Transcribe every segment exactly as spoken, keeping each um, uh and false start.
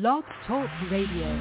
Blog Talk Radio.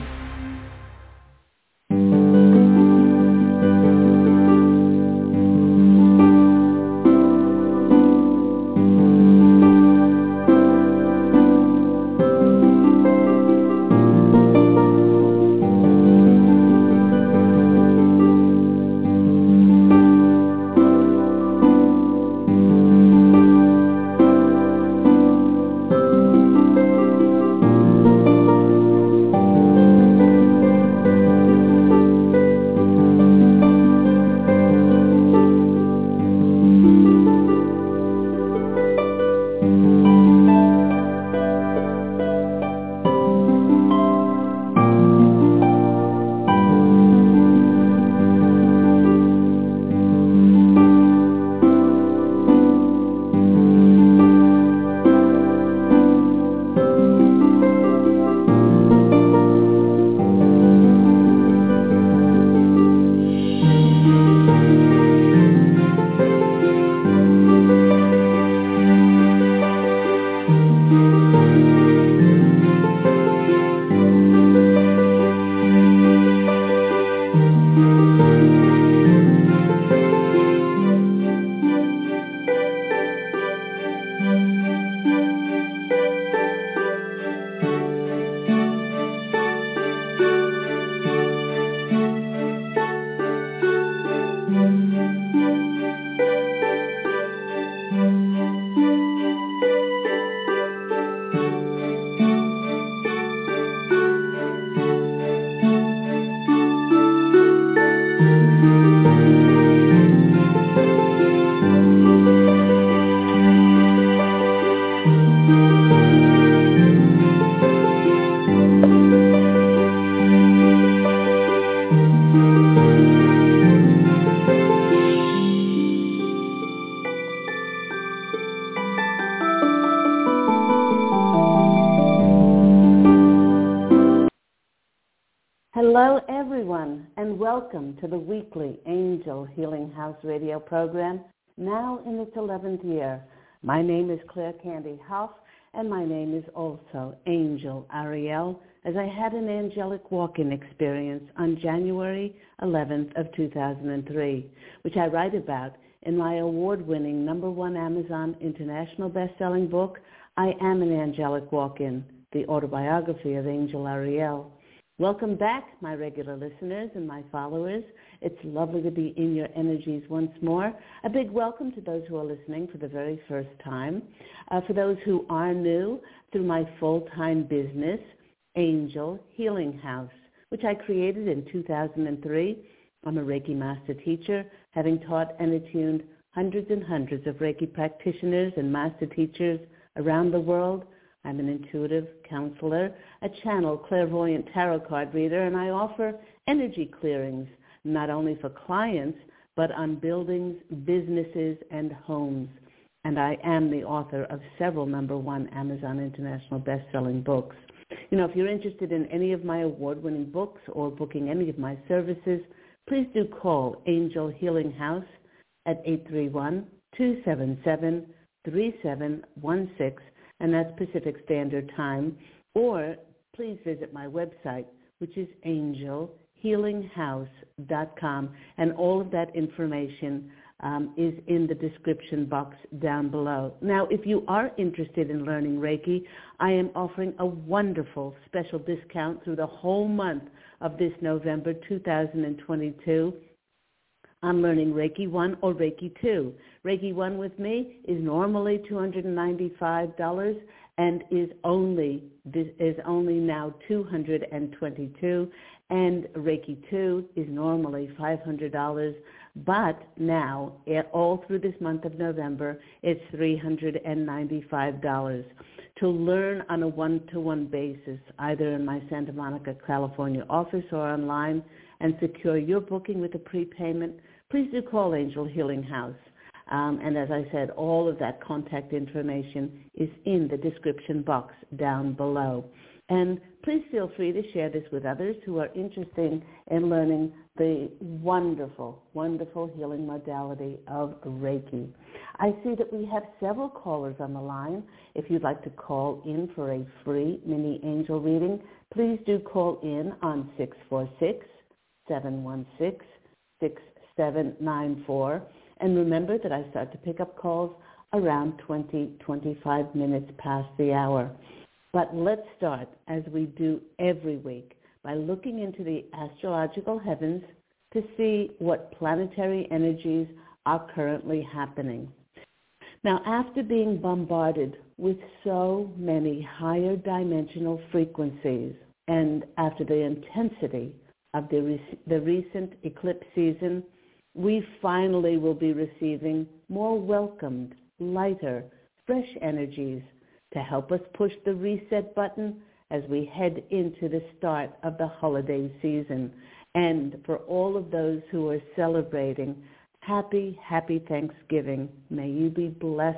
Welcome to the weekly Angel Healing House radio program, now in its eleventh year. My name is Claire Candy Hough, and my name is also Angel Ariel, as I had an angelic walk-in experience on January eleventh of two thousand three, which I write about in my award-winning number one Amazon international best-selling book, I Am an Angelic Walk-In, The Autobiography of Angel Ariel. Welcome back, my regular listeners and my followers. It's lovely to be in your energies once more. A big welcome to those who are listening for the very first time. Uh, for those who are new, through my full-time business, Angel Healing House, which I created in two thousand three. I'm a Reiki master teacher, having taught and attuned hundreds and hundreds of Reiki practitioners and master teachers around the world. I'm an intuitive counselor, a channel clairvoyant tarot card reader, and I offer energy clearings, not only for clients, but on buildings, businesses, and homes. And I am the author of several number one Amazon international best-selling books. You know, if you're interested in any of my award-winning books or booking any of my services, please do call Angel Healing House at eight three one, two seven seven, three seven one six. And that's Pacific Standard Time, or please visit my website, which is angel healing house dot com, and all of that information um, is in the description box down below. Now, if you are interested in learning Reiki, I am offering a wonderful special discount through the whole month of this November two thousand twenty-two. I'm learning Reiki one or Reiki two. Reiki one with me is normally two hundred ninety-five dollars and is only is only now two hundred twenty-two dollars, and Reiki two is normally five hundred dollars, but now, all through this month of November, it's three hundred ninety-five dollars. To learn on a one-to-one basis, either in my Santa Monica, California office or online, and secure your booking with a prepayment, please do call Angel Healing House. Um, and as I said, all of that contact information is in the description box down below. And please feel free to share this with others who are interested in learning the wonderful, wonderful healing modality of Reiki. I see that we have several callers on the line. If you'd like to call in for a free mini angel reading, please do call in on six four six, seven one six, six seven nine four. And remember that I start to pick up calls around twenty, twenty-five minutes past the hour. But let's start, as we do every week, by looking into the astrological heavens to see what planetary energies are currently happening. Now, after being bombarded with so many higher dimensional frequencies, and after the intensity of the, re- the recent eclipse season, we finally will be receiving more welcomed, lighter, fresh energies to help us push the reset button as we head into the start of the holiday season. And for all of those who are celebrating, happy, happy Thanksgiving. May you be blessed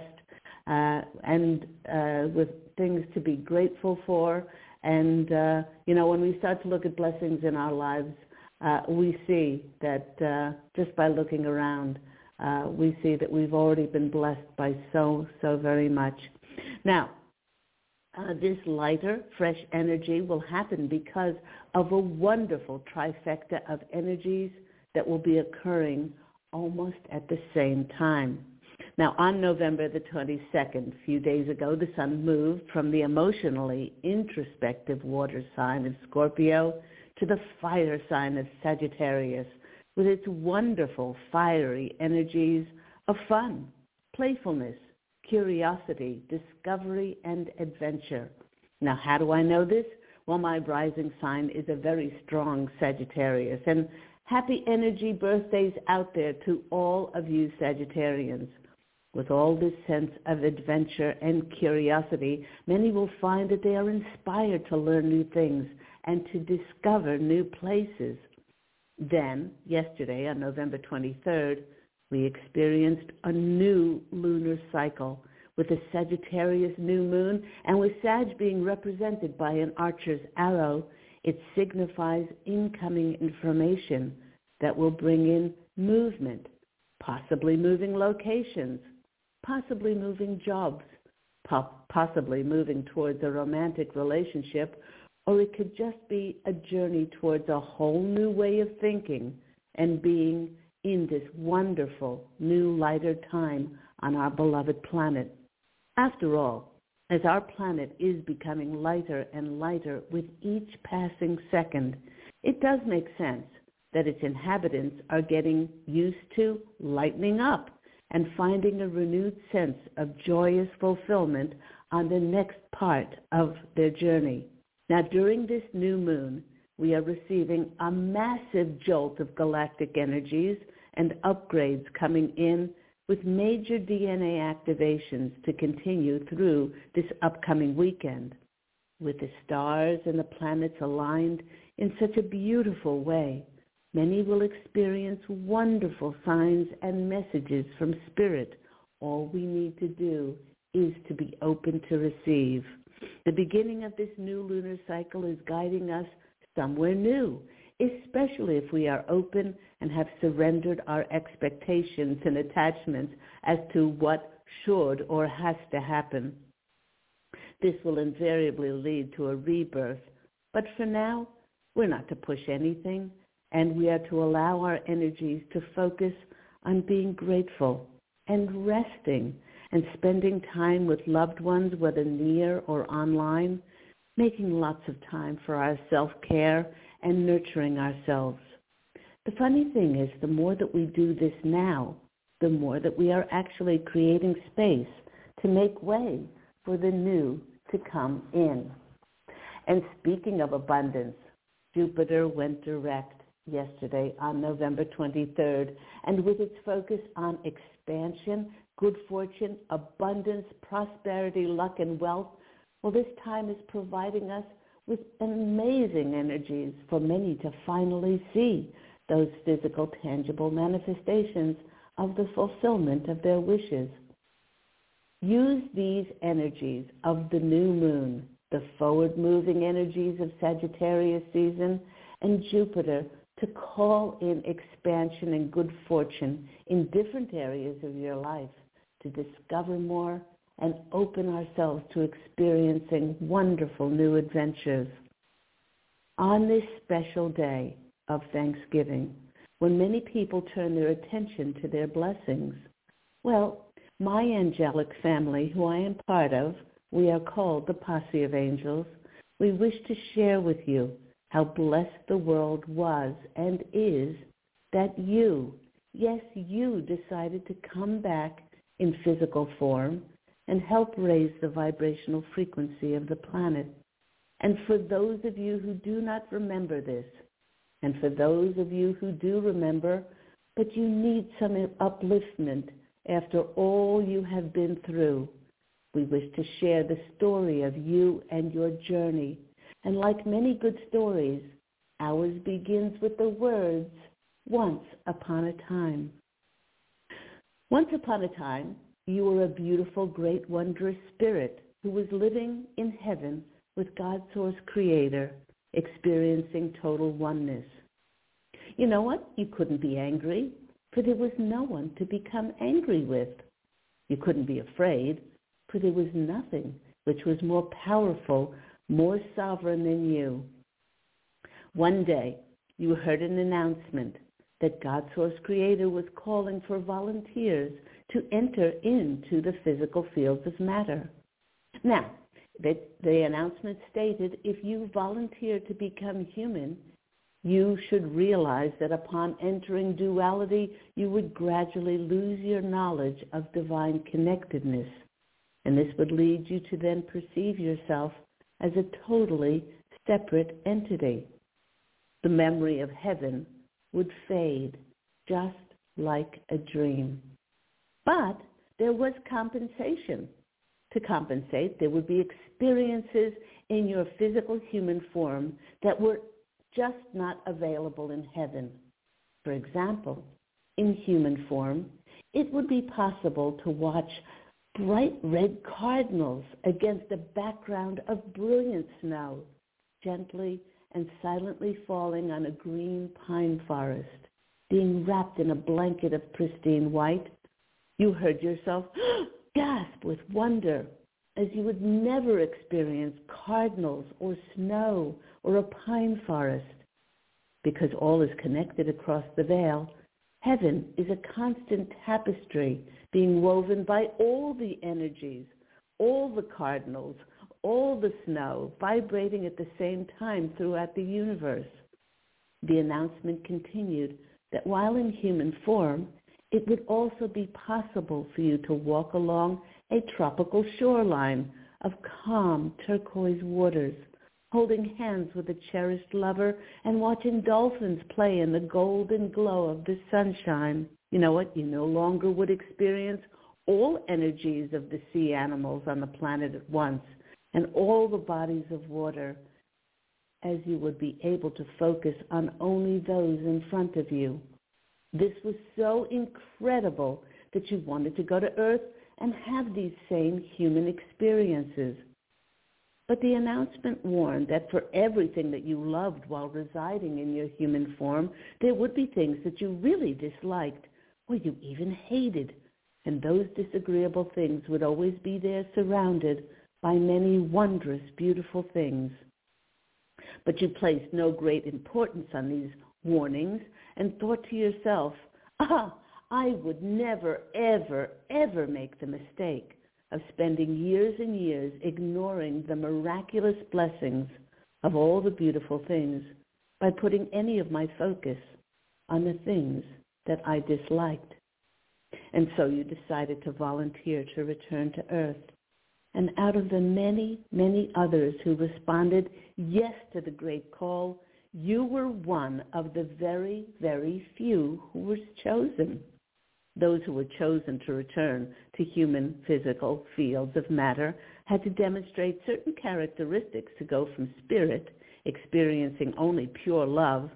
uh, and uh, with things to be grateful for. And, uh, you know, when we start to look at blessings in our lives, uh, we see that uh, just by looking around, uh, we see that we've already been blessed by so, so very much. Now, uh, this lighter, fresh energy will happen because of a wonderful trifecta of energies that will be occurring almost at the same time. Now, on November the twenty-second, a few days ago, the sun moved from the emotionally introspective water sign of Scorpio to the fire sign of Sagittarius, with its wonderful fiery energies of fun, playfulness, curiosity, discovery, and adventure. Now, how do I know this? Well, my rising sign is a very strong Sagittarius, and happy energy birthdays out there to all of you Sagittarians. With all this sense of adventure and curiosity, many will find that they are inspired to learn new things and to discover new places. Then, yesterday on November twenty-third, we experienced a new lunar cycle with the Sagittarius new moon, and with Sag being represented by an archer's arrow, it signifies incoming information that will bring in movement, possibly moving locations, possibly moving jobs, po- possibly moving towards a romantic relationship, or it could just be a journey towards a whole new way of thinking and being in this wonderful new lighter time on our beloved planet. After all, as our planet is becoming lighter and lighter with each passing second, it does make sense that its inhabitants are getting used to lightening up and finding a renewed sense of joyous fulfillment on the next part of their journey. Now, during this new moon, we are receiving a massive jolt of galactic energies and upgrades coming in with major D N A activations to continue through this upcoming weekend. With the stars and the planets aligned in such a beautiful way, many will experience wonderful signs and messages from Spirit. All we need to do is to be open to receive. The beginning of this new lunar cycle is guiding us somewhere new, especially if we are open and have surrendered our expectations and attachments as to what should or has to happen. This will invariably lead to a rebirth, but for now, we're not to push anything, and we are to allow our energies to focus on being grateful and resting and spending time with loved ones, whether near or online, making lots of time for our self-care and nurturing ourselves. The funny thing is, the more that we do this now, the more that we are actually creating space to make way for the new to come in. And speaking of abundance, Jupiter went direct yesterday on November twenty-third, and with its focus on expansion, good fortune, abundance, prosperity, luck, and wealth, well, this time is providing us with amazing energies for many to finally see those physical, tangible manifestations of the fulfillment of their wishes. Use these energies of the new moon the forward-moving energies of Sagittarius season, and Jupiter to call in expansion and good fortune in different areas of your life to discover more and open ourselves to experiencing wonderful new adventures. On this special day of Thanksgiving, when many people turn their attention to their blessings, well, my angelic family, who I am part of, we are called the Posse of Angels, we wish to share with you how blessed the world was and is that you, yes, you decided to come back in physical form and help raise the vibrational frequency of the planet. And for those of you who do not remember this, and for those of you who do remember, but you need some upliftment after all you have been through, we wish to share the story of you and your journey. And like many good stories, ours begins with the words, once upon a time. Once upon a time, you were a beautiful, great, wondrous spirit who was living in heaven with God's source creator, experiencing total oneness. You know what? You couldn't be angry, for there was no one to become angry with. You couldn't be afraid, for there was nothing which was more powerful, more sovereign than you. One day, you heard an announcement that God Source Creator was calling for volunteers to enter into the physical fields of matter. Now, the, the announcement stated if you volunteer to become human, you should realize that upon entering duality, you would gradually lose your knowledge of divine connectedness, and this would lead you to then perceive yourself as a totally separate entity. The memory of heaven would fade just like a dream. But there was compensation. To compensate, there would be experiences in your physical human form that were just not available in heaven. For example, in human form, it would be possible to watch bright red cardinals against a background of brilliant snow, gently and silently falling on a green pine forest, being wrapped in a blanket of pristine white. You heard yourself gasp with wonder, as you would never experience cardinals or snow or a pine forest. Because all is connected across the veil, heaven is a constant tapestry being woven by all the energies, all the cardinals, all the snow vibrating at the same time throughout the universe. The announcement continued that while in human form, it would also be possible for you to walk along a tropical shoreline of calm turquoise waters, holding hands with a cherished lover and watching dolphins play in the golden glow of the sunshine. You know what? You no longer would experience all energies of the sea animals on the planet at once, and all the bodies of water, as you would be able to focus on only those in front of you. This was so incredible that you wanted to go to Earth and have these same human experiences. But the announcement warned that for everything that you loved while residing in your human form, there would be things that you really disliked or you even hated, and those disagreeable things would always be there surrounded by many wondrous, beautiful things. But you placed no great importance on these warnings and thought to yourself, ah, I would never, ever, ever make the mistake of spending years and years ignoring the miraculous blessings of all the beautiful things by putting any of my focus on the things that I disliked. And so you decided to volunteer to return to Earth. And out of the many, many others who responded yes to the great call, you were one of the very, very few who were chosen, those who were chosen to return to human physical fields of matter had to demonstrate certain characteristics to go from spirit, experiencing only pure love,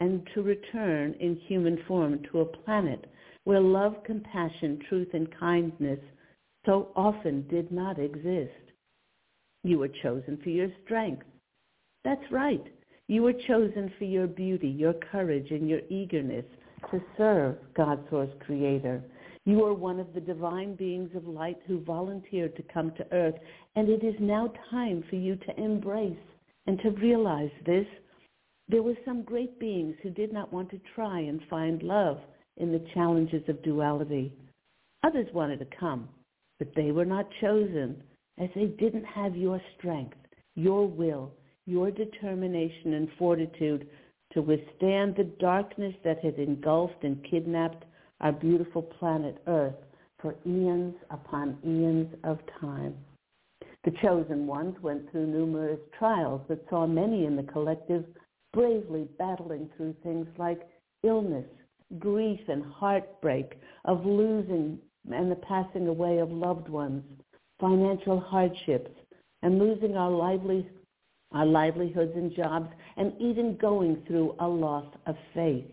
and to return in human form to a planet where love, compassion, truth, and kindness so often did not exist. You were chosen for your strength. That's right. You were chosen for your beauty, your courage, and your eagerness to serve God's source creator. You are one of the divine beings of light who volunteered to come to earth, and it is now time for you to embrace and to realize this. There were some great beings who did not want to try and find love in the challenges of duality. Others wanted to come, but they were not chosen as they didn't have your strength, your will, your determination and fortitude to withstand the darkness that had engulfed and kidnapped our beautiful planet Earth for eons upon eons of time. The chosen ones went through numerous trials that saw many in the collective bravely battling through things like illness, grief, and heartbreak of losing and the passing away of loved ones, financial hardships, and losing our livelihood. Our livelihoods and jobs, and even going through a loss of faith.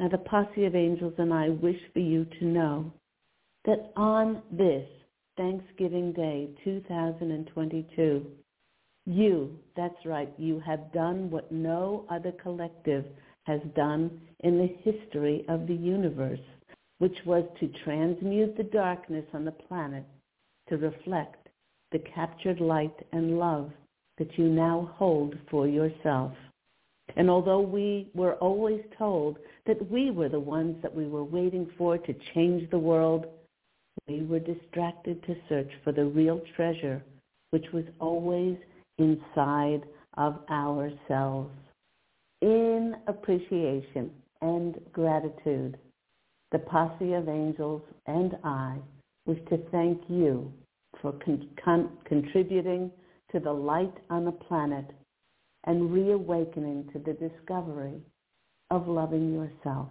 Now, the Posse of Angels and I wish for you to know that on this Thanksgiving Day two thousand twenty-two, you, that's right, you have done what no other collective has done in the history of the universe, which was to transmute the darkness on the planet to reflect the captured light and love that you now hold for yourself. And although we were always told that we were the ones that we were waiting for to change the world, we were distracted to search for the real treasure, which was always inside of ourselves. In appreciation and gratitude, the Posse of Angels and I wish to thank you for con- con- contributing to the light on the planet and reawakening to the discovery of loving yourself.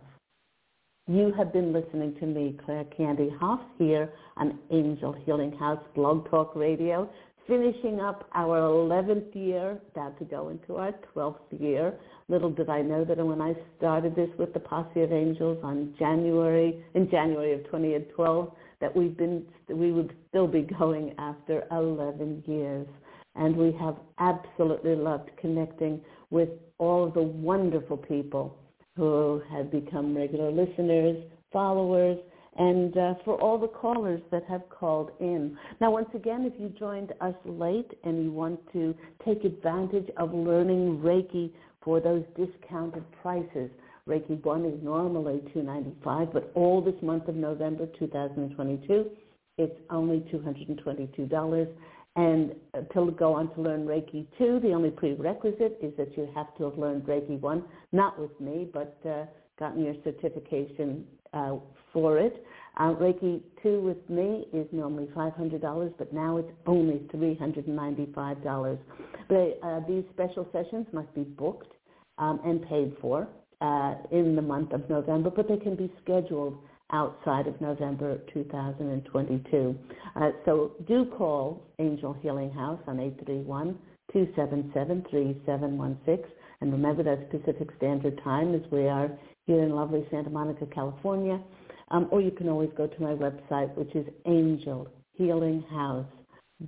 You have been listening to me, Claire Candy Hough, here on Angel Healing House Blog Talk Radio, finishing up our eleventh year, about to go into our twelfth year. Little did I know that when I started this with the Posse of Angels on January, in January of twenty twelve, that we've been, we would still be going after eleven years. And we have absolutely loved connecting with all of the wonderful people who have become regular listeners, followers, and uh, for all the callers that have called in. Now, once again, if you joined us late and you want to take advantage of learning Reiki for those discounted prices, Reiki one is normally two hundred ninety-five dollars, but all this month of November two thousand twenty-two, it's only two hundred twenty-two dollars. And to go on to learn Reiki two, the only prerequisite is that you have to have learned Reiki one, not with me, but uh, gotten your certification uh, for it. Uh, Reiki two with me is normally five hundred dollars, but now it's only three hundred ninety-five dollars. But, uh, these special sessions must be booked um, and paid for uh, in the month of November, but they can be scheduled outside of November two thousand twenty-two. Uh, so do call Angel Healing House on eight three one, two seven seven, three seven one six. And remember that Pacific Standard Time as we are here in lovely Santa Monica, California. Um, or you can always go to my website, which is angel healing house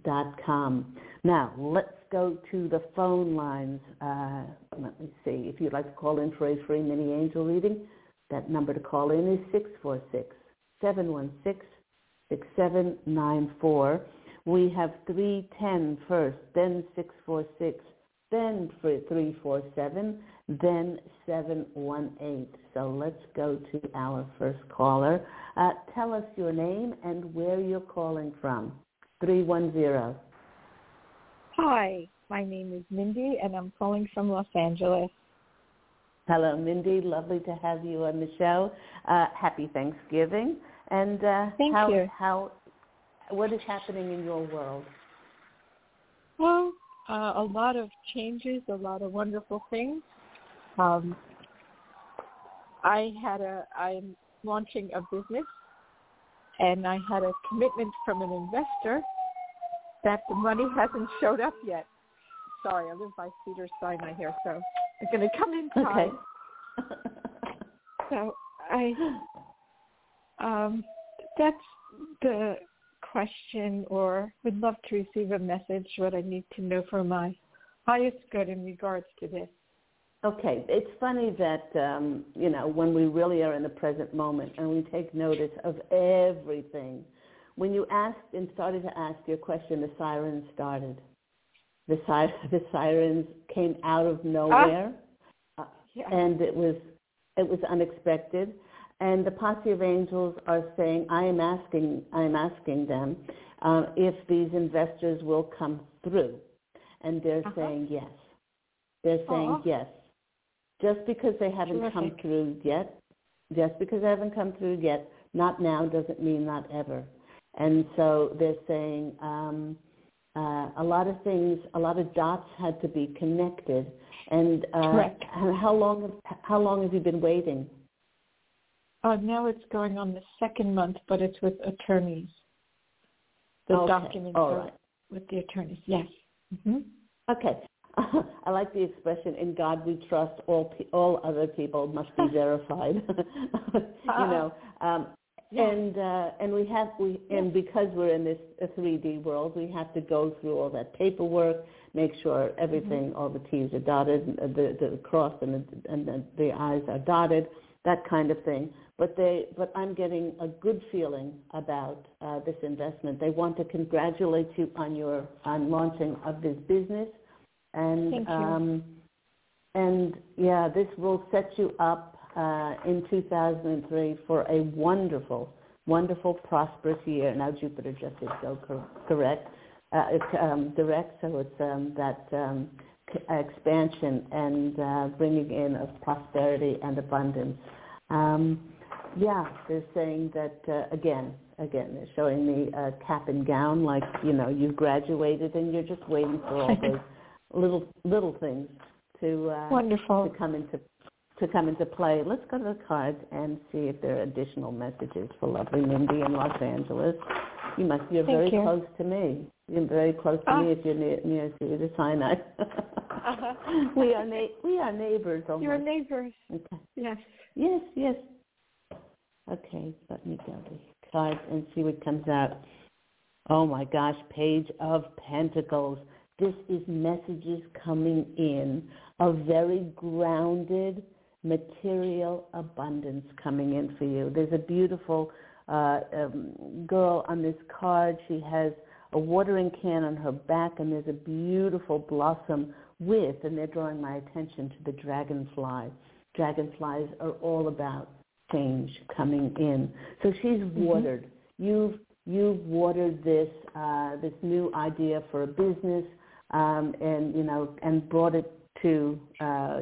dot com. Now, let's go to the phone lines. Uh, let me see. If you'd like to call in for a free mini angel reading, that number to call in is six four six, seven one six, six seven nine four. We have three ten first, then six four six, then three four seven, then seven one eight. So let's go to our first caller. Uh, tell us your name and where you're calling from. three one zero. Hi, my name is Mindy, and I'm calling from Los Angeles. Hello, Mindy. Lovely to have you on the show. Uh, happy Thanksgiving. And uh, Thank how, you. How, what is happening in your world? Well, uh, a lot of changes, a lot of wonderful things. Um, I had a, I'm launching a business, and I had a commitment from an investor that the money hasn't showed up yet. Sorry, I live by Cedars-Sinai here, so it's going to come in time. Okay. So I, um, that's the question or would love to receive a message, what I need to know for my highest good in regards to this. Okay. It's funny that, um, you know, when we really are in the present moment and we take notice of everything, when you asked and started to ask your question, the sirens started. The, siren, the sirens came out of nowhere, ah. uh, yeah. and it was it was unexpected. And the Posse of Angels are saying, I am asking, I am asking them uh, if these investors will come through. And they're uh-huh. saying yes. They're saying uh-huh. yes. Just because they haven't Terrific. come through yet, just because they haven't come through yet, not now doesn't mean not ever. And so they're saying um, uh, a lot of things, a lot of dots had to be connected. And uh, how long? How long have you been waiting? Uh, now it's going on the second month, but it's with attorneys. The okay. documents All right. are with the attorneys. Yes. Mm-hmm. Okay. Uh, I like the expression, in God we trust, all pe- all other people must be verified. you know. Um, Yeah. And uh, and we have we yeah. and because we're in this three D world, we have to go through all that paperwork, make sure everything, mm-hmm. all the T's are dotted, the the cross and the and the, the I's are dotted, that kind of thing. But they but I'm getting a good feeling about uh, this investment. They want to congratulate you on your on launching of this business, and Thank you. um, and yeah, this will set you up. Uh, in two thousand three for a wonderful, wonderful, prosperous year. Now Jupiter just is so cor- correct, uh, it's um, direct, so it's um, that um, c- expansion and uh, bringing in of prosperity and abundance. Um, yeah, they're saying that, uh, again, again, they're showing me uh, cap and gown, like, you know, you've graduated and you're just waiting for all those little little things to, uh, wonderful. to come into to come into play. Let's go to the cards and see if there are additional messages for lovely Mindy in Los Angeles. You must, you're Thank very you. close to me. You're very close to uh, me if you're near, near Cedars-Sinai. uh-huh. We are na- we are neighbors. Oh you're my. neighbors. Okay. Yes. Yes, yes. Okay, let me go to the cards and see what comes out. Oh my gosh, Page of Pentacles. This is messages coming in of very grounded material abundance coming in for you. There's a beautiful uh, um, girl on this card. She has a watering can on her back, and there's a beautiful blossom with, and they're drawing my attention to the dragonfly. Dragonflies are all about change coming in. So she's watered. Mm-hmm. You've you've watered this uh, this new idea for a business, um, and you know, and brought it. to uh,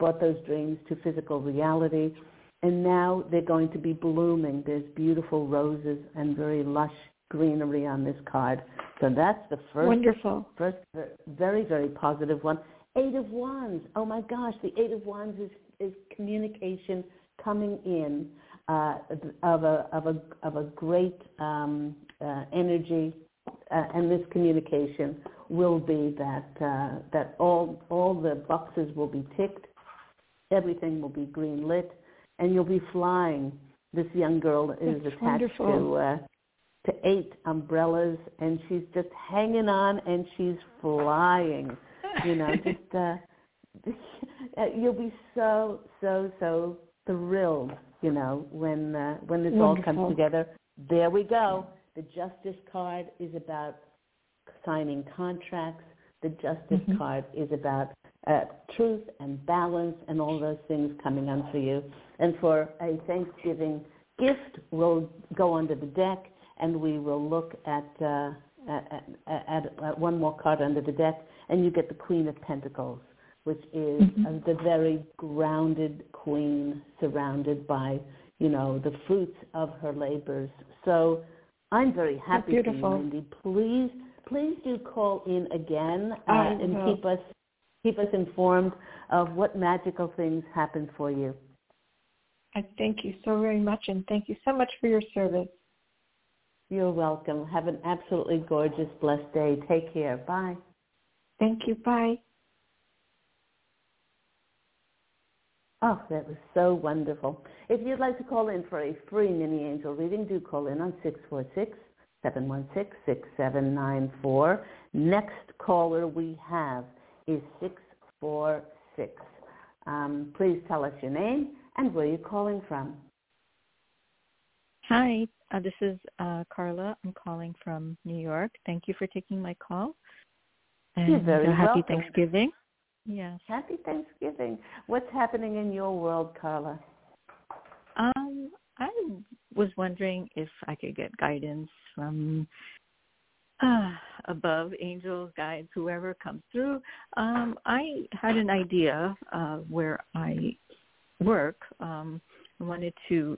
brought those dreams to physical reality, and now they're going to be blooming. There's beautiful roses and very lush greenery on this card. So that's the first, Wonderful. first very, very positive one. Eight of Wands. Oh, my gosh, the Eight of Wands is, is communication coming in uh, of, a, of, a, of a great um, uh, energy, uh, and this communication will be that uh, that all all the boxes will be ticked, everything will be green lit, and you'll be flying. This young girl is That's attached wonderful. to uh, to eight umbrellas, and she's just hanging on, and she's flying. You know, just uh, you'll be so so so thrilled. You know, when uh, when this wonderful. all comes together. There we go. The Justice card is about signing contracts. The Justice mm-hmm. card is about uh, truth and balance and all those things coming on for you. And for a Thanksgiving gift, we'll go under the deck and we will look at, uh, at, at, at one more card under the deck, and you get the Queen of Pentacles, which is mm-hmm. uh, the very grounded queen surrounded by, you know, the fruits of her labors. So I'm very happy for you, Mindy. Please... Please do call in again uh, and know. keep us keep us informed of what magical things happen for you. I thank you so very much, and thank you so much for your service. You're welcome. Have an absolutely gorgeous, blessed day. Take care. Bye. Thank you. Bye. Oh, that was so wonderful. If you'd like to call in for a free mini angel reading, do call in on seven one six, six seven nine four. Next caller we have is six four six. Um, please tell us your name and where you're calling from. Hi, uh, this is uh, Carla. I'm calling from New York. Thank you for taking my call. And you're very welcome. Happy Thanksgiving. Yes. Happy Thanksgiving. What's happening in your world, Carla? Um, I was wondering if I could get guidance from uh, above, angels, guides, whoever comes through. Um, I had an idea uh, where I work. Um, I wanted to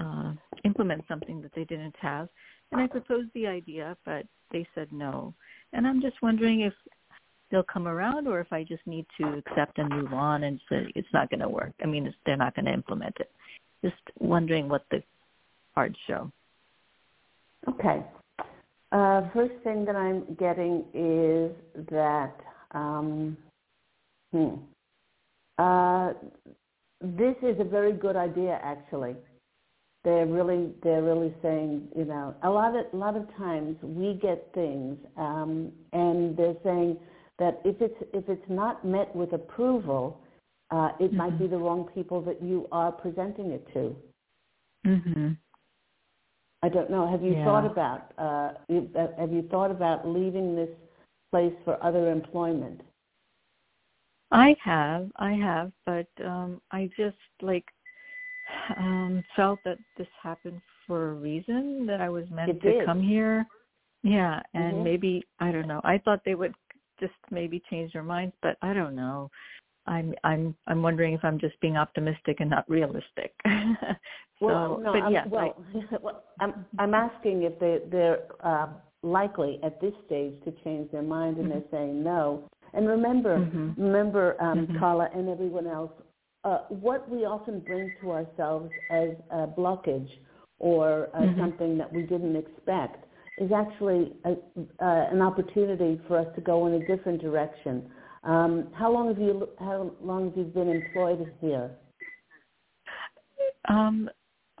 uh, implement something that they didn't have, and I proposed the idea, but they said no. And I'm just wondering if they'll come around or if I just need to accept and move on and say it's not going to work. I mean, it's, they're not going to implement it. Just wondering what the cards show. Okay. Uh, first thing that I'm getting is that um, hmm, uh, this is a very good idea. Actually, they're really they're really saying, you know, a lot of a lot of times we get things, um, and they're saying that if it's if it's not met with approval. Uh, it mm-hmm. might be the wrong people that you are presenting it to. Mm-hmm. I don't know. Have you yeah. thought about uh, have you thought about leaving this place for other employment? I have, I have, but um, I just like um, felt that this happened for a reason, that I was meant it to did. come here. Yeah, and mm-hmm. maybe I don't know. I thought they would just maybe change their minds, but I don't know. I'm I'm I'm wondering if I'm just being optimistic and not realistic. so, well, no, but I'm, yeah, well, I, well, I'm I'm asking if they they're uh, likely at this stage to change their mind, and mm-hmm. they're saying no. And remember, mm-hmm. remember, um, mm-hmm. Carla and everyone else, uh, what we often bring to ourselves as a blockage or uh, mm-hmm. something that we didn't expect is actually a, uh, an opportunity for us to go in a different direction. Um, how long have you how long have you been employed here? Um,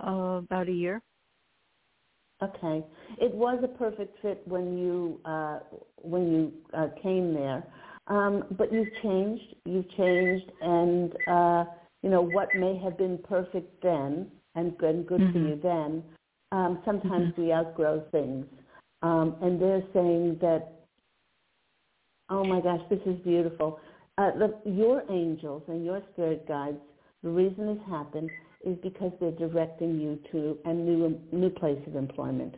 uh, about a year. Okay, it was a perfect fit when you uh, when you uh, came there, um, but you've changed. You've changed, and uh, you know what may have been perfect then and good, good mm-hmm. for you then. Um, sometimes mm-hmm. we outgrow things, um, and they're saying that. Oh, my gosh, this is beautiful. Uh, the, your angels and your spirit guides, the reason this happened is because they're directing you to a new new place of employment.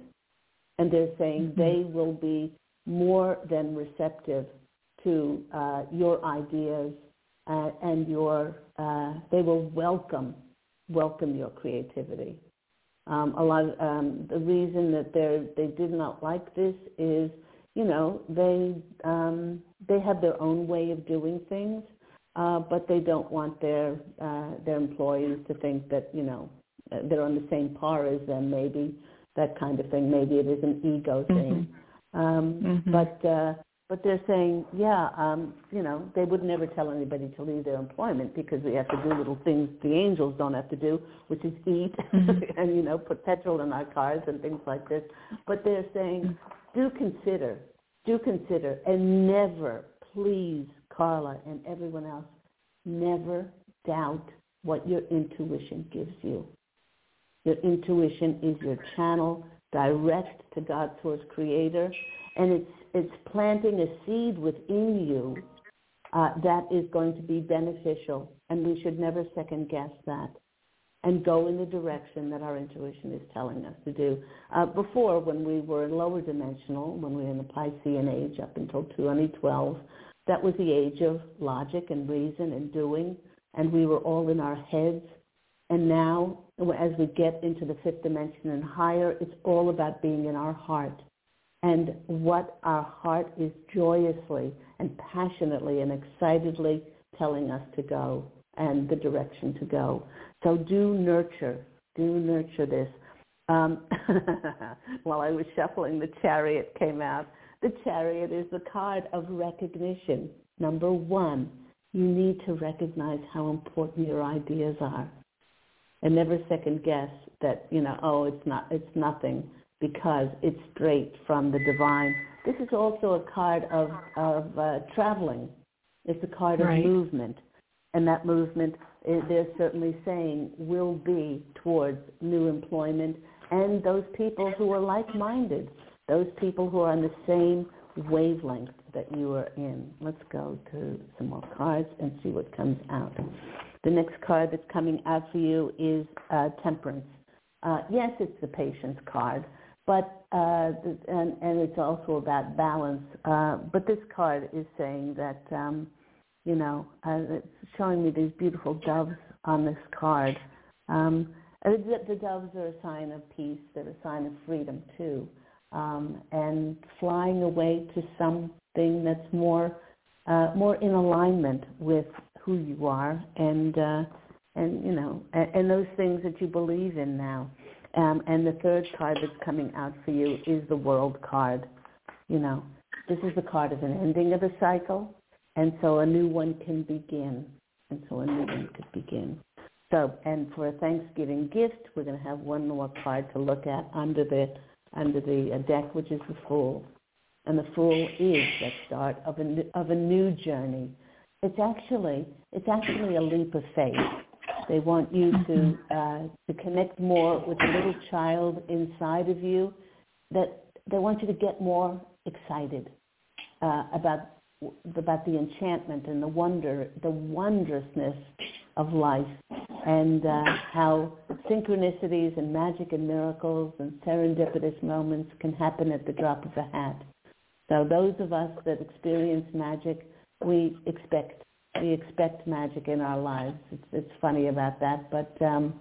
And they're saying mm-hmm. they will be more than receptive to uh, your ideas uh, and your uh, they will welcome, welcome your creativity. Um, a lot of, um, the reason that they they did not like this is you know, they um, they have their own way of doing things, uh, but they don't want their uh, their employees to think that, you know, they're on the same par as them, maybe, that kind of thing. Maybe it is an ego thing. Mm-hmm. Um, mm-hmm. But uh, but they're saying, yeah, um, you know, they would never tell anybody to leave their employment because we have to do little things the angels don't have to do, which is eat mm-hmm. and, you know, put petrol in our cars and things like this. But they're saying... Do consider, do consider, and never, please, Carla and everyone else, never doubt what your intuition gives you. Your intuition is your channel, direct to God's source creator, and it's it's planting a seed within you uh, that is going to be beneficial, and we should never second-guess that. And go in the direction that our intuition is telling us to do. Uh, before, when we were in lower dimensional, when we were in the Piscean age up until twenty twelve, that was the age of logic and reason and doing, and we were all in our heads. And now, as we get into the fifth dimension and higher, it's all about being in our heart and what our heart is joyously and passionately and excitedly telling us to go and the direction to go. So do nurture, do nurture this. Um, while I was shuffling, the chariot came out. The chariot is the card of recognition. Number one, you need to recognize how important your ideas are, and never second guess that, you know, oh, it's not, it's nothing. because it's straight from the divine. This is also a card of, of uh, traveling. It's a card right. of movement. And that movement, they're certainly saying, will be towards new employment and those people who are like-minded, those people who are on the same wavelength that you are in. Let's go to some more cards and see what comes out. The next card that's coming out for you is uh, Temperance. Uh, yes, it's the Patience card, but uh, and, and it's also about balance. Uh, but this card is saying that, um, you know, uh, it's showing me these beautiful doves on this card. Um, the, the doves are a sign of peace. They're a sign of freedom, too, um, and flying away to something that's more uh, more in alignment with who you are and, uh, and you know, and, and those things that you believe in now. Um, and the third card that's coming out for you is the World card. You know, this is the card of an ending of a cycle, and so a new one can begin. And so a new one could begin. So, and for a Thanksgiving gift, we're going to have one more card to look at under the under the deck, which is the Fool. And the Fool is the start of a new, of a new journey. It's actually it's actually a leap of faith. They want you to uh, to connect more with the little child inside of you. That they want you to get more excited uh, about about the enchantment and the wonder, the wondrousness of life, and uh, how synchronicities and magic and miracles and serendipitous moments can happen at the drop of a hat. So those of us that experience magic, we expect we expect magic in our lives. It's, it's funny about that, but um,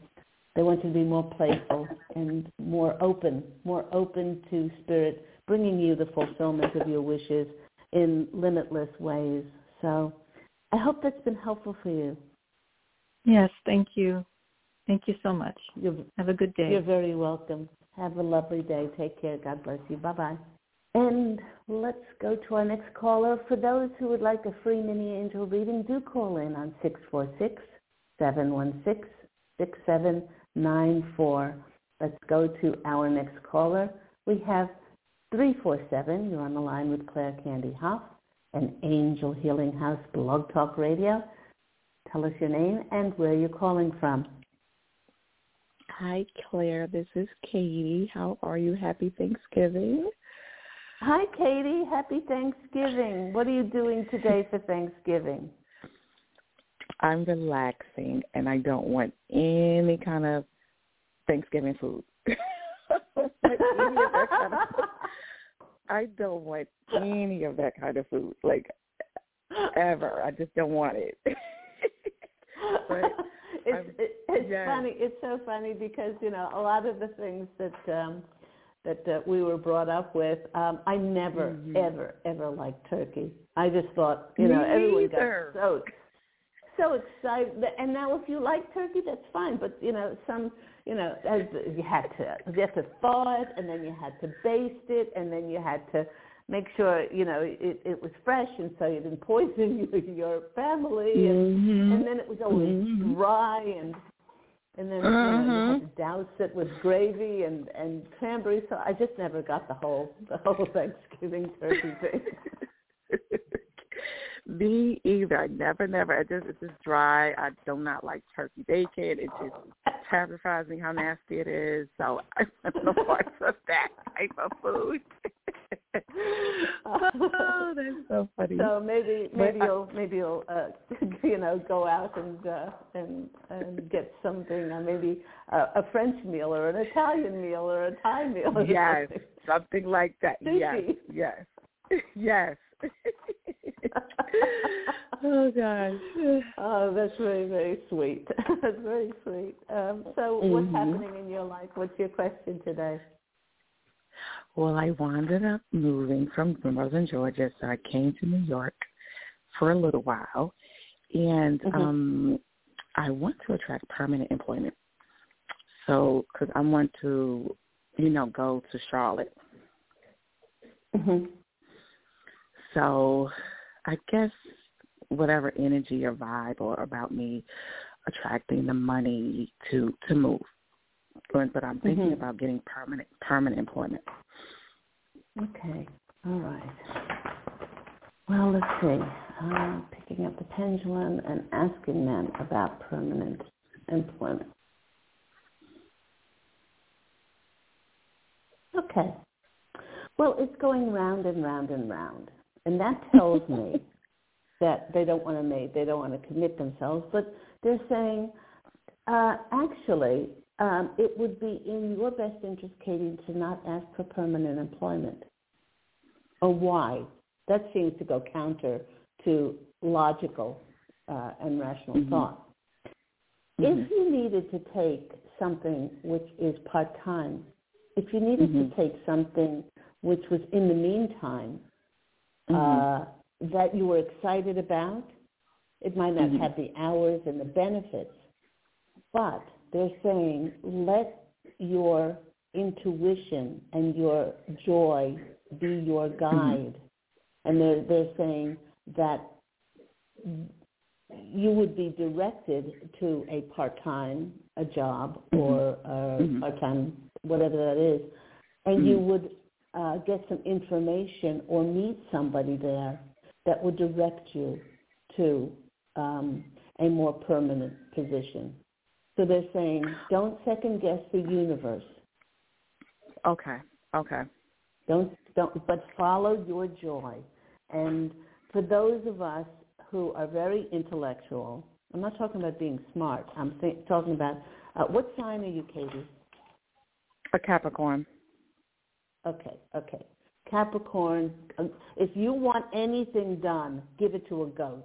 they want you to be more playful and more open, more open to spirit, bringing you the fulfillment of your wishes in limitless ways. So I hope that's been helpful for you. Yes, thank you. Thank you so much. You're, Have a good day. You're very welcome. Have a lovely day. Take care. God bless you. Bye-bye. And let's go to our next caller. For those who would like a free mini angel reading, do call in on six four six, seven one six, six seven nine four. Let's go to our next caller. We have three four seven. You're on the line with Claire Candy Hough, an Angel Healing House Blog Talk Radio. Tell us your name and where you're calling from. Hi, Claire. This is Katie. How are you? Happy Thanksgiving. Hi, Katie. Happy Thanksgiving. What are you doing today for Thanksgiving? I'm relaxing, and I don't want any kind of Thanksgiving food. kind of, I don't want any of that kind of food, like, ever. I just don't want it. but it's it, it's yeah. funny. It's so funny because, you know, a lot of the things that um, – that uh, we were brought up with. Um, I never, mm-hmm. ever, ever liked turkey. I just thought, you know, Me everyone either. got so, so excited. And now if you like turkey, that's fine. But, you know, some, you know, as you had to, you had to thaw it, and then you had to baste it, and then you had to make sure, you know, it, it was fresh, and so you didn't poison your family. And, mm-hmm. and then it was always mm-hmm. dry and... And then uh-huh. you know, you had to douse it with gravy and, and cranberry. So I just never got the whole the whole Thanksgiving turkey thing. Me either. I never, never. I just it's just dry. I do not like turkey bacon. It just terrifies me how nasty it is. So I want no parts of that type of food. Oh, that's so funny. So maybe maybe but, you'll maybe you'll uh, you know go out and uh, and and get something, uh, maybe a, a French meal or an Italian meal or a Thai meal. Or yes, something. something like that. Sushi. Yes, yes, yes. Oh gosh. Oh, that's very very sweet. That's very sweet. Um, so mm-hmm. what's happening in your life? What's your question today? Well, I wound up moving from Northern Georgia, so I came to New York for a little while, and mm-hmm. um, I want to attract permanent employment. So, because I want to, you know, go to Charlotte. Mm-hmm. So, I guess whatever energy or vibe or about me attracting the money to, to move. Flint, but I'm thinking mm-hmm. about getting permanent permanent employment. Okay. All right. Well, let's see. Uh, picking up the pendulum and asking them about permanent employment. Okay. Well, it's going round and round and round, and that tells me that they don't want to make, they don't want to commit themselves, but they're saying, uh, actually, um, it would be in your best interest, Katie, to not ask for permanent employment. Or why? That seems to go counter to logical uh, and rational mm-hmm. thought. Mm-hmm. If you needed to take something which is part-time, if you needed mm-hmm. to take something which was in the meantime mm-hmm. uh, that you were excited about, it might not mm-hmm. have the hours and the benefits, but they're saying let your intuition and your joy be your guide. Mm-hmm. And they're, they're saying that you would be directed to a part-time a job mm-hmm. or a mm-hmm. part-time whatever that is, and mm-hmm. you would uh, get some information or meet somebody there that would direct you to um, a more permanent position. So they're saying, don't second-guess the universe. Okay, okay. Don't, don't, but follow your joy. And for those of us who are very intellectual, I'm not talking about being smart. I'm th- talking about, uh, what sign are you, Katie? A Capricorn. Okay, okay. Capricorn, if you want anything done, give it to a goat.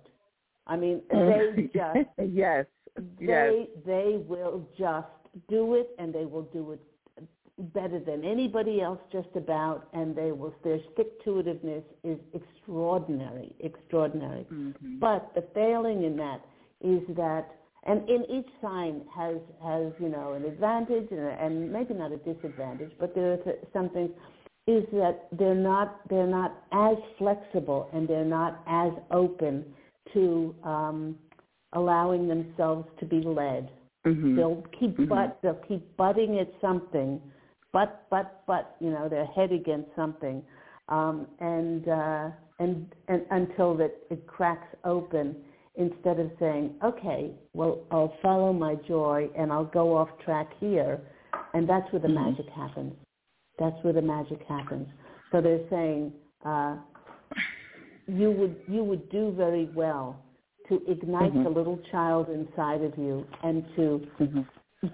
I mean, they just... yes, they, yes. They will just do it, and they will do it better than anybody else just about, and they will. Their stick-to-itiveness is extraordinary, extraordinary. Mm-hmm. But the failing in that is that... And in each sign has, has you know, an advantage and, and maybe not a disadvantage, but there are th- some things, is that they're not they're not as flexible and they're not as open to um, allowing themselves to be led. Mm-hmm. They'll keep mm-hmm. but they'll keep butting at something, but but but you know their head against something, um, and, uh, and and until that it cracks open. Instead of saying, okay, well, I'll follow my joy and I'll go off track here. And that's where the mm-hmm. magic happens. That's where the magic happens. So they're saying uh, you would you would do very well to ignite mm-hmm. the little child inside of you and to mm-hmm.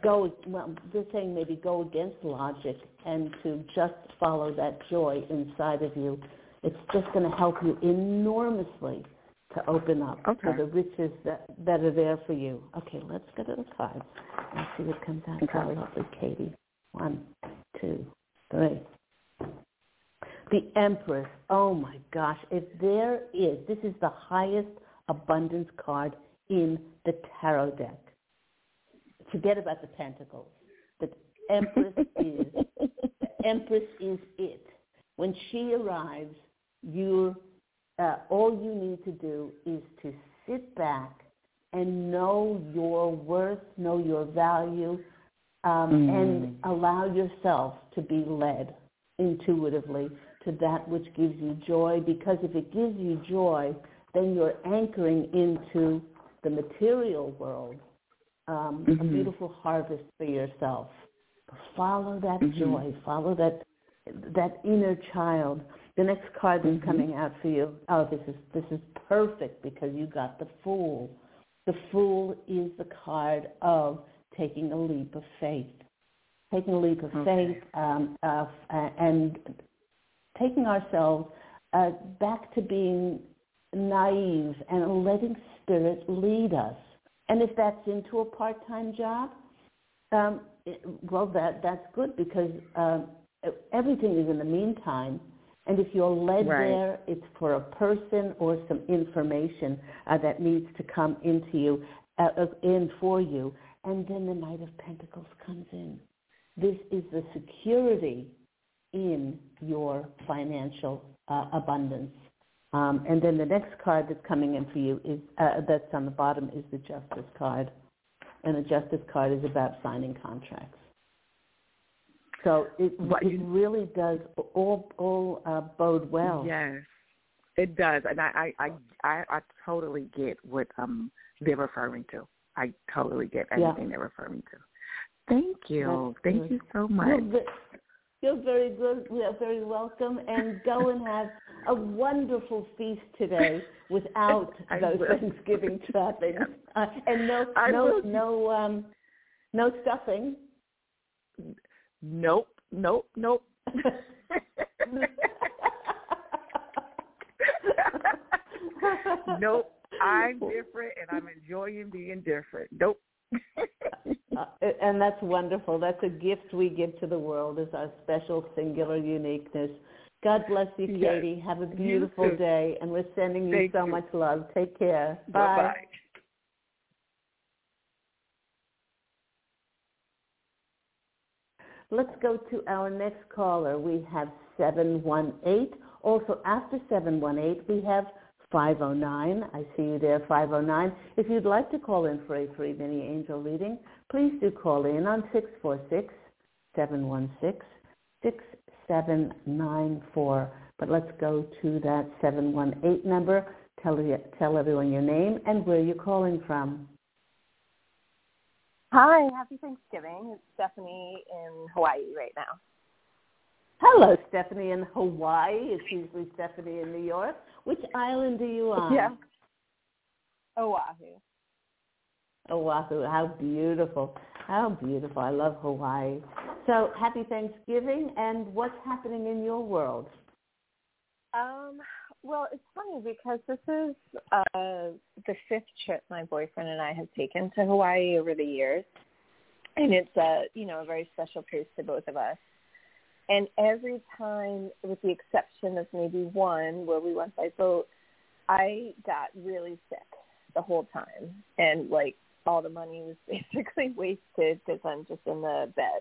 go, well, they're saying maybe go against logic and to just follow that joy inside of you. It's just going to help you enormously to open up okay. to the riches that, that are there for you. Okay, let's go to the cards and see what comes out. Probably, okay. Katie. One, two, three. The Empress. Oh, my gosh. If there is, this is the highest abundance card in the tarot deck. Forget about the Pentacles. The Empress is, the Empress is it. When she arrives, you're Uh, all you need to do is to sit back and know your worth, know your value, um, mm. and allow yourself to be led intuitively to that which gives you joy, because if it gives you joy, then you're anchoring into the material world, um, mm-hmm. a beautiful harvest for yourself. Follow that mm-hmm. joy, follow that that inner child. The next card that's mm-hmm. coming out for you, oh, this is this is perfect because you got the Fool. The Fool is the card of taking a leap of faith. Taking a leap of okay. faith um, uh, and taking ourselves uh, back to being naive and letting spirit lead us. And if that's into a part-time job, um, it, well, that that's good because um, everything is in the meantime. And if you're led right. there, it's for a person or some information uh, that needs to come into you, uh, in for you. And then the Knight of Pentacles comes in. This is the security in your financial uh, abundance. Um, and then the next card that's coming in for you is uh, that's on the bottom is the Justice card. And the Justice card is about signing contracts. So it, right. it really does all all uh, bode well. Yes, it does, and I I, I, I totally get what um, they're referring to. I totally get everything yeah. they're referring to. Thank you, That's thank good. you so much. You're very good. You're very welcome. And go and have a wonderful feast today without those will. Thanksgiving trappings yeah. uh, and no I no will. no um, no stuffing. Nope, nope, nope. Nope, I'm different and I'm enjoying being different. Nope. uh, and that's wonderful. That's a gift we give to the world, is our special singular uniqueness. God bless you, Katie. Yes. Have a beautiful you day, and we're sending you Thank so you. much love. Take care. Bye. Bye-bye. Let's go to our next caller. We have seven one eight. Also, after seven one eight, we have five oh nine. I see you there, five oh nine. If you'd like to call in for a free mini angel reading, please do call in on six four six, seven one six, six seven nine four. But let's go to that seven one eight number. Tell, tell everyone your name and where you're calling from. Hi, happy Thanksgiving. It's Stephanie in Hawaii right now. Hello, Stephanie in Hawaii. It's usually Stephanie in New York. Which island are you on? Yeah. Oahu. Oahu. How beautiful. How beautiful. I love Hawaii. So happy Thanksgiving, and what's happening in your world? Um. Well, it's funny because this is uh, the fifth trip my boyfriend and I have taken to Hawaii over the years, and it's a you know a very special place to both of us. And every time, with the exception of maybe one where we went by boat, I got really sick the whole time, and like all the money was basically wasted because I'm just in the bed.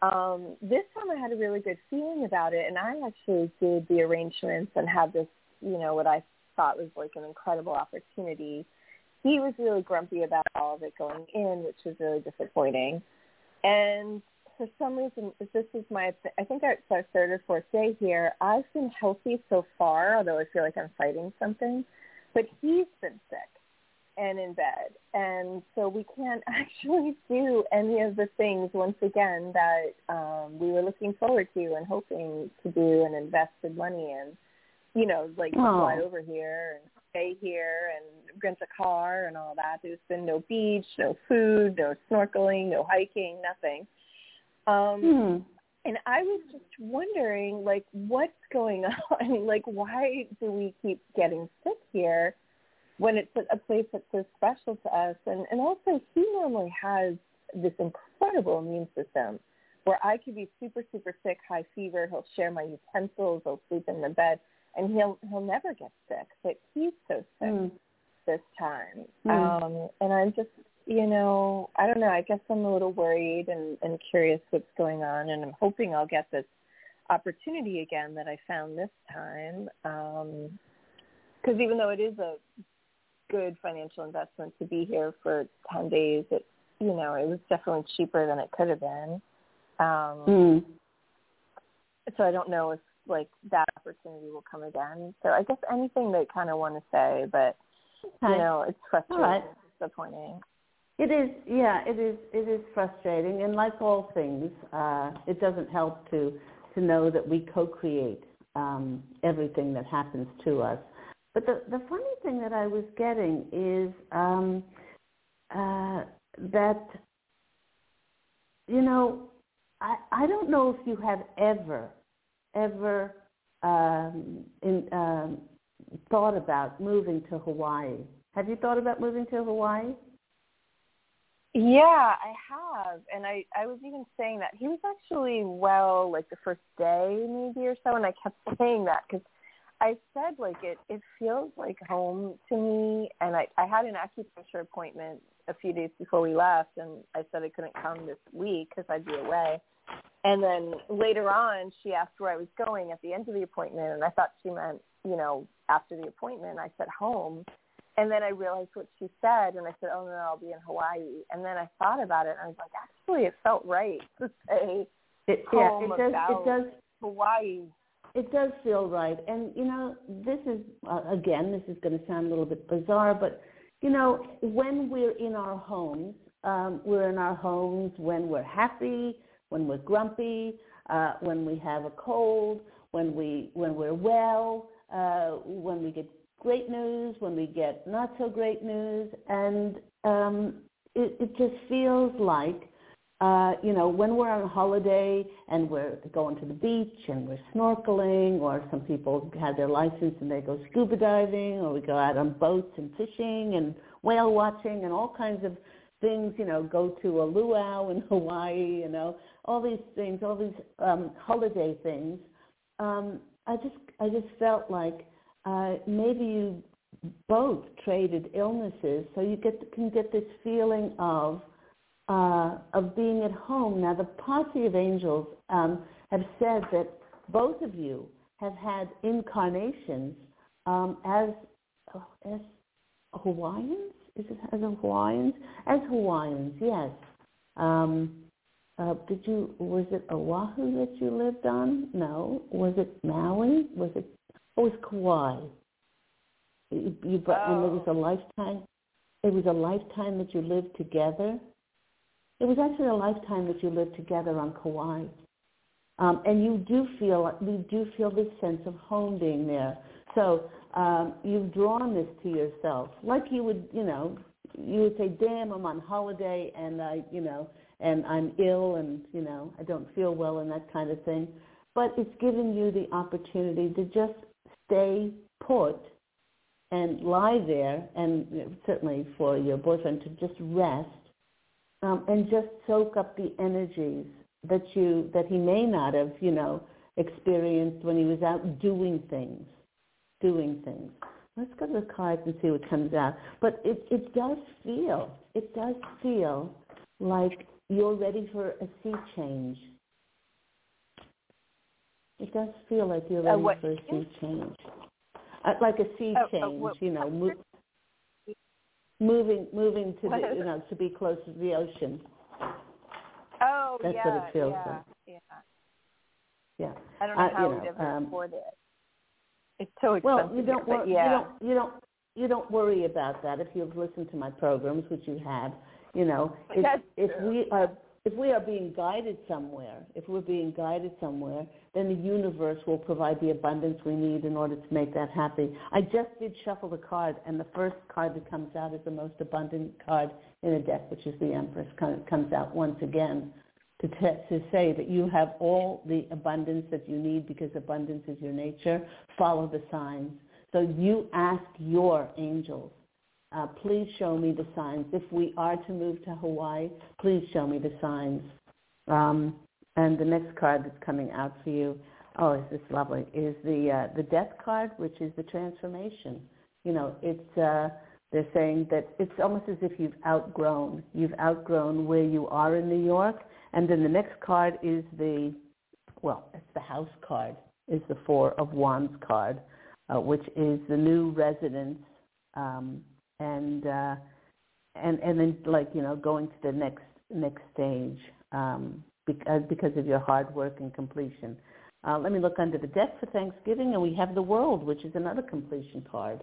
Um, this time I had a really good feeling about it, and I actually did the arrangements and had this, you know, what I thought was like an incredible opportunity. He was really grumpy about all of it going in, which was really disappointing. And for some reason, this is my, I think it's our third or fourth day here. I've been healthy so far, although I feel like I'm fighting something, but he's been sick and in bed, and so we can't actually do any of the things, once again, that um, we were looking forward to and hoping to do and invested money in, you know, like oh. fly over here and stay here and rent a car and all that. There's been no beach, no food, no snorkeling, no hiking, nothing. Um, hmm. And I was just wondering, like, what's going on? Like, why do we keep getting sick here when it's a place that's so special to us? And, and also, he normally has this incredible immune system where I could be super, super sick, high fever. He'll share my utensils. He'll sleep in the bed. And he'll he'll never get sick. But he's so sick mm. this time. Mm. Um, and I'm just, you know, I don't know. I guess I'm a little worried and, and curious what's going on. And I'm hoping I'll get this opportunity again that I found this time. Because um, even though it is a good financial investment to be here for ten days, it you know it was definitely cheaper than it could have been, um mm. so I don't know if like that opportunity will come again. So I guess anything they kind of want to say, but you know it's frustrating, right. disappointing it is yeah it is it is frustrating, and like all things, uh it doesn't help to to know that we co-create um everything that happens to us. But the, the funny thing that I was getting is um, uh, that, you know, I, I don't know if you have ever, ever um, in, um, thought about moving to Hawaii. Have you thought about moving to Hawaii? Yeah, I have. And I, I was even saying that. He was actually well, like the first day maybe or so, and I kept saying that because I said, like, it, it feels like home to me, and I, I had an acupuncture appointment a few days before we left, and I said I couldn't come this week because I'd be away. And then later on, she asked where I was going at the end of the appointment, and I thought she meant, you know, after the appointment. I said home, and then I realized what she said, and I said, oh, no, I'll be in Hawaii. And then I thought about it, and I was like, actually, it felt right to say It, yeah, it does. It does. Hawaii. It does feel right, and you know, this is uh, again, this is going to sound a little bit bizarre, but you know, when we're in our homes, um, we're in our homes when we're happy, when we're grumpy, uh, when we have a cold, when we when we're well, uh, when we get great news, when we get not so great news, and um, it, it just feels like. Uh, you know, when we're on holiday and we're going to the beach and we're snorkeling, or some people have their license and they go scuba diving, or we go out on boats and fishing and whale watching and all kinds of things, you know, go to a luau in Hawaii, you know, all these things, all these um, holiday things. Um, I just I just felt like uh, maybe you both traded illnesses, so you get can get this feeling of, Uh, of being at home. Now, the Posse of Angels um, have said that both of you have had incarnations um, as as Hawaiians. Is it as Hawaiians? As Hawaiians, yes. Um, uh, did you? Was it Oahu that you lived on? No. Was it Maui? Was it? Oh, it was Kauai. You, you brought, oh. And it was a lifetime. It was a lifetime that you lived together. It was actually a lifetime that you lived together on Kauai, um, and you do feel you do feel this sense of home being there. So um, you've drawn this to yourself, like you would, you know, you would say, "Damn, I'm on holiday, and I, you know, and I'm ill, and you know, I don't feel well, and that kind of thing." But it's giving you the opportunity to just stay put and lie there, and you know, certainly for your boyfriend to just rest. Um, and just soak up the energies that you that he may not have, you know, experienced when he was out doing things, doing things. Let's go to the cards and see what comes out. But it, it does feel, it does feel like you're ready for a sea change. It does feel like you're ready uh, for a sea change, uh, like a sea oh, change, oh, what, you know. Mo- Moving, moving to the, you know, to be close to the ocean. Oh, that's yeah, what it feels yeah, like. yeah, yeah. I don't know uh, how you know, um, afford it. It's so expensive. Well, you don't, wor- yeah. you don't, you don't, you don't worry about that if you've listened to my programs, which you have. You know, if, if we are, if we are being guided somewhere, if we're being guided somewhere, then the universe will provide the abundance we need in order to make that happy. I just did shuffle the card, and the first card that comes out is the most abundant card in the deck, which is the Empress. It comes out once again to, t- to say that you have all the abundance that you need because abundance is your nature. Follow the signs. So you ask your angels. Uh, please show me the signs. If we are to move to Hawaii, please show me the signs. Um, and the next card that's coming out for you, oh, is this lovely, is the uh, the death card, which is the transformation. You know, it's uh, they're saying that it's almost as if you've outgrown. You've outgrown where you are in New York. And then the next card is the, well, it's the house card, is the Four of Wands card, uh, which is the new residence. Um, And uh, and and then like you know going to the next next stage um, because because of your hard work and completion. Uh, let me look under the deck for Thanksgiving, and we have the World, which is another completion card.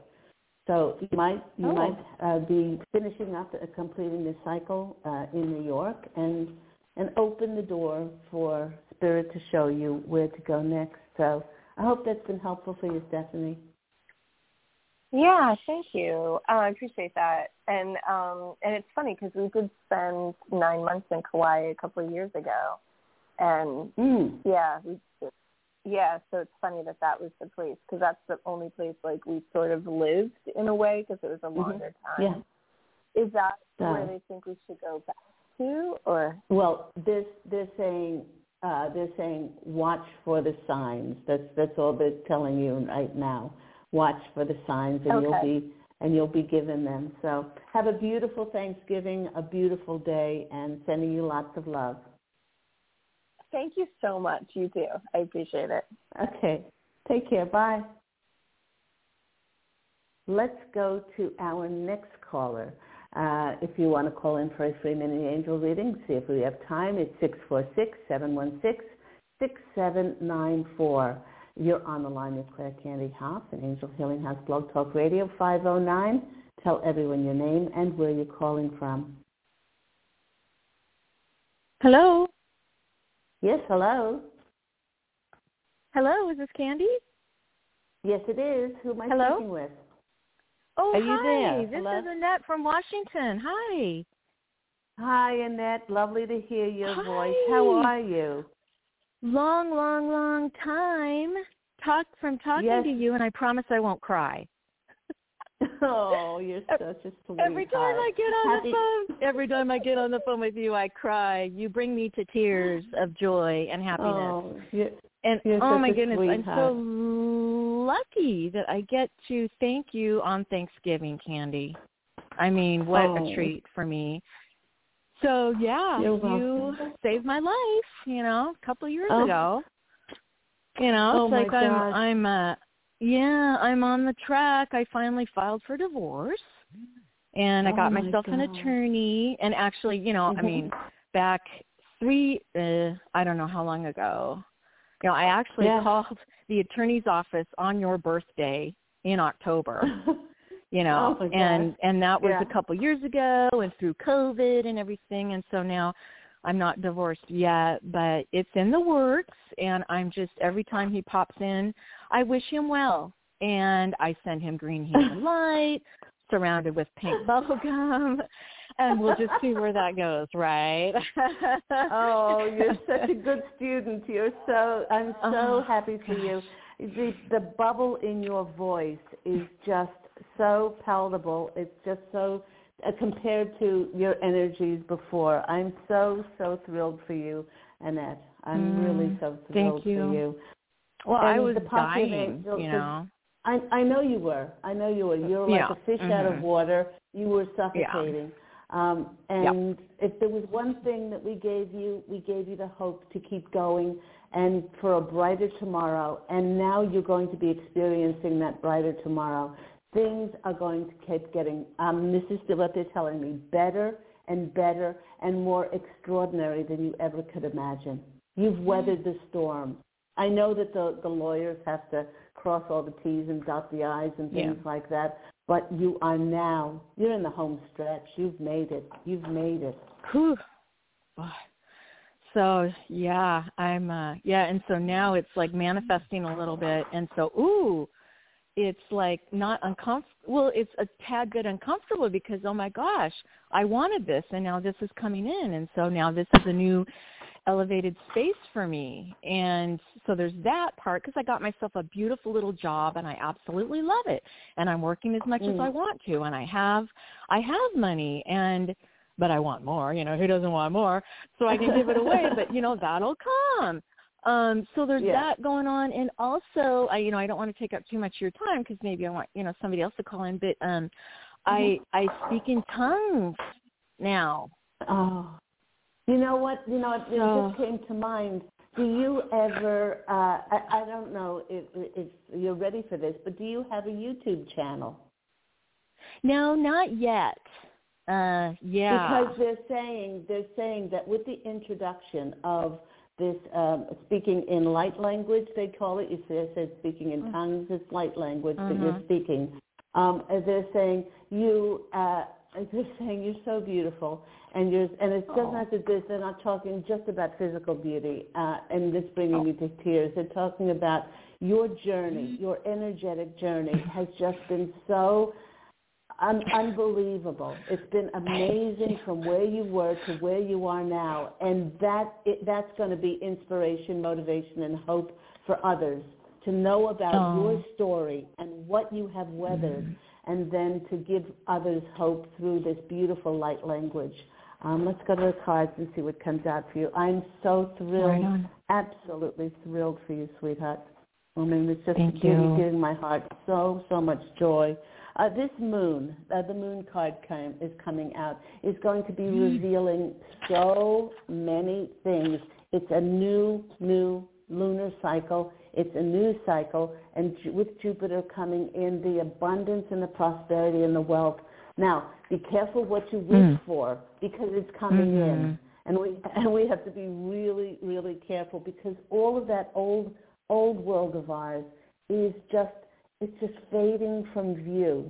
So you might you oh. might uh, be finishing up uh, completing this cycle uh, in New York, and and open the door for Spirit to show you where to go next. So I hope that's been helpful for you, Stephanie. Yeah, thank you. Uh, I appreciate that. And um, and it's funny because we did spend nine months in Kauai a couple of years ago. And, mm. yeah, we, yeah, so it's funny that that was the place because that's the only place, like, we sort of lived in a way because it was a longer mm-hmm. time. Yeah. Is that uh, where they think we should go back to? Or Well, they're, they're saying uh, they're saying watch for the signs. That's, that's all they're telling you right now. Watch for the signs, and okay. you'll be and you'll be given them. So have a beautiful Thanksgiving, a beautiful day, and sending you lots of love. Thank you so much. You too. I appreciate it. Okay. Take care. Bye. Let's go to our next caller. Uh, if you want to call in for a free mini angel reading, see if we have time. It's six four six, seven one six, six seven nine four. You're on the line with Claire Candy Hough and Angel Healing House Blog Talk Radio five oh nine. Tell everyone your name and where you're calling from. Hello. Yes, hello. Hello, is this Candy? Yes, it is. Who am I hello? speaking with? Oh, Are hi. You there? This hello? is Annette from Washington. Hi. Hi, Annette. Lovely to hear your hi. voice. How are you? Long, long, long time talk from talking yes. to you, and I promise I won't cry. Oh, you're such a sweetheart. Every time I get on Happy. the phone, every time I get on the phone with you, I cry. You bring me to tears of joy and happiness. Oh, you're, and you're oh my goodness, sweetheart. I'm so lucky that I get to thank you on Thanksgiving, Candy. I mean, what oh. a treat for me. So yeah, you're you welcome. saved my life. You know, a couple of years oh. ago. You know, oh, it's like God. I'm I'm uh, Yeah, I'm on the track. I finally filed for divorce, and I got oh my myself God. an attorney. And actually, you know, I mean, back three, uh, I don't know how long ago, you know, I actually yeah. called the attorney's office on your birthday in October, you know, oh and, and that was yeah. a couple years ago and through COVID and everything. And so now I'm not divorced yet, but it's in the works, and I'm just, every time he pops in, I wish him well, and I send him green human light, surrounded with pink bubble gum, and we'll just see where that goes, right? Oh, you're such a good student. You're so, I'm so oh, happy for you. The, the bubble in your voice is just so palatable. It's just so Uh, compared to your energies before. I'm so, so thrilled for you, Annette. I'm mm, really so thrilled thank you. for you. Well, and I was dying, angels, you know. I, I know you were. I know you were. You were yeah. like a fish mm-hmm. out of water. You were suffocating. Yeah. Um, and yeah. if there was one thing that we gave you, we gave you the hope to keep going and for a brighter tomorrow. And now you're going to be experiencing that brighter tomorrow. Things are going to keep getting, um, this is what they're telling me, better and better and more extraordinary than you ever could imagine. You've weathered the storm. I know that the, the lawyers have to cross all the T's and dot the I's and things yeah. like that, but you are now, you're in the home stretch. You've made it. You've made it. Whew. So, yeah, I'm, uh, yeah, and so now it's like manifesting a little bit, and so, ooh, it's like not uncomfortable. Well, it's a tad bit uncomfortable because, oh, my gosh, I wanted this, and now this is coming in. And so now this is a new elevated space for me. And so there's that part because I got myself a beautiful little job, and I absolutely love it. And I'm working as much mm. as I want to, and I have I have money, and but I want more. You know, who doesn't want more? So I can give it away, but, you know, that'll come. Um, so there's yeah. that going on, and also, I, you know, I don't want to take up too much of your time because maybe I want, you know, somebody else to call in, but um, mm-hmm. I I speak in tongues now. Oh, you know what? You know, it, it oh. just came to mind. Do you ever? Uh, I, I don't know if, if you're ready for this, but do you have a YouTube channel? No, not yet. Uh, yeah, because they're saying they're saying that with the introduction of this um, speaking in light language, they call it. You say, say speaking in tongues, it's light language mm-hmm. that you're speaking. Um, they're saying you. Uh, they're saying you're so beautiful, and you're. And it doesn't have to. This, they're not talking just about physical beauty uh, and this bringing oh. you to tears. They're talking about your journey, your energetic journey has just been so un- unbelievable. It's been amazing from where you were to where you are now, and that it, that's going to be inspiration, motivation, and hope for others to know about oh. your story and what you have weathered, mm-hmm. and then to give others hope through this beautiful light language. Um, let's go to the cards and see what comes out for you. I'm so thrilled, right absolutely thrilled for you, sweetheart. I mean, it's just Thank giving, you. giving my heart so, so much joy. Uh, this moon, uh, the moon card came, is coming out, is going to be revealing so many things. It's a new, new lunar cycle. It's a new cycle, and ju- with Jupiter coming in, the abundance and the prosperity and the wealth. Now, be careful what you wish mm. for because it's coming mm-hmm. in. And we and we have to be really, really careful, because all of that old old world of ours is just it's just fading from view.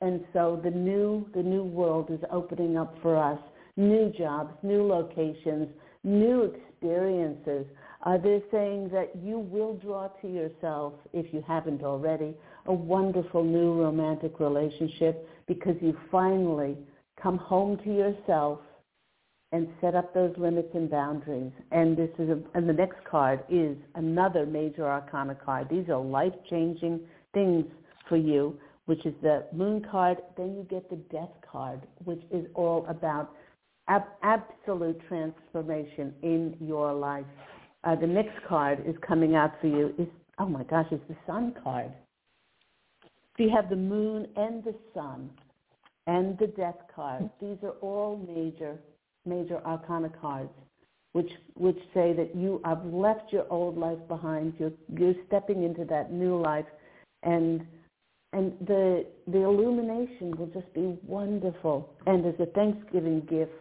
And so the new the new world is opening up for us. New jobs, new locations, new experiences. Uh, they're saying that you will draw to yourself, if you haven't already, a wonderful new romantic relationship, because you finally come home to yourself and set up those limits and boundaries. And this is a, and the next card is another major arcana card. These are life-changing things for you, which is the moon card. Then you get the death card, which is all about ab- absolute transformation in your life. Uh, the next card is coming out for you is, oh my gosh, it's the sun card. So you have the moon and the sun and the death card. These are all major major arcana cards, which which say that you have left your old life behind. You're you're stepping into that new life, and and the the illumination will just be wonderful. And as a Thanksgiving gift,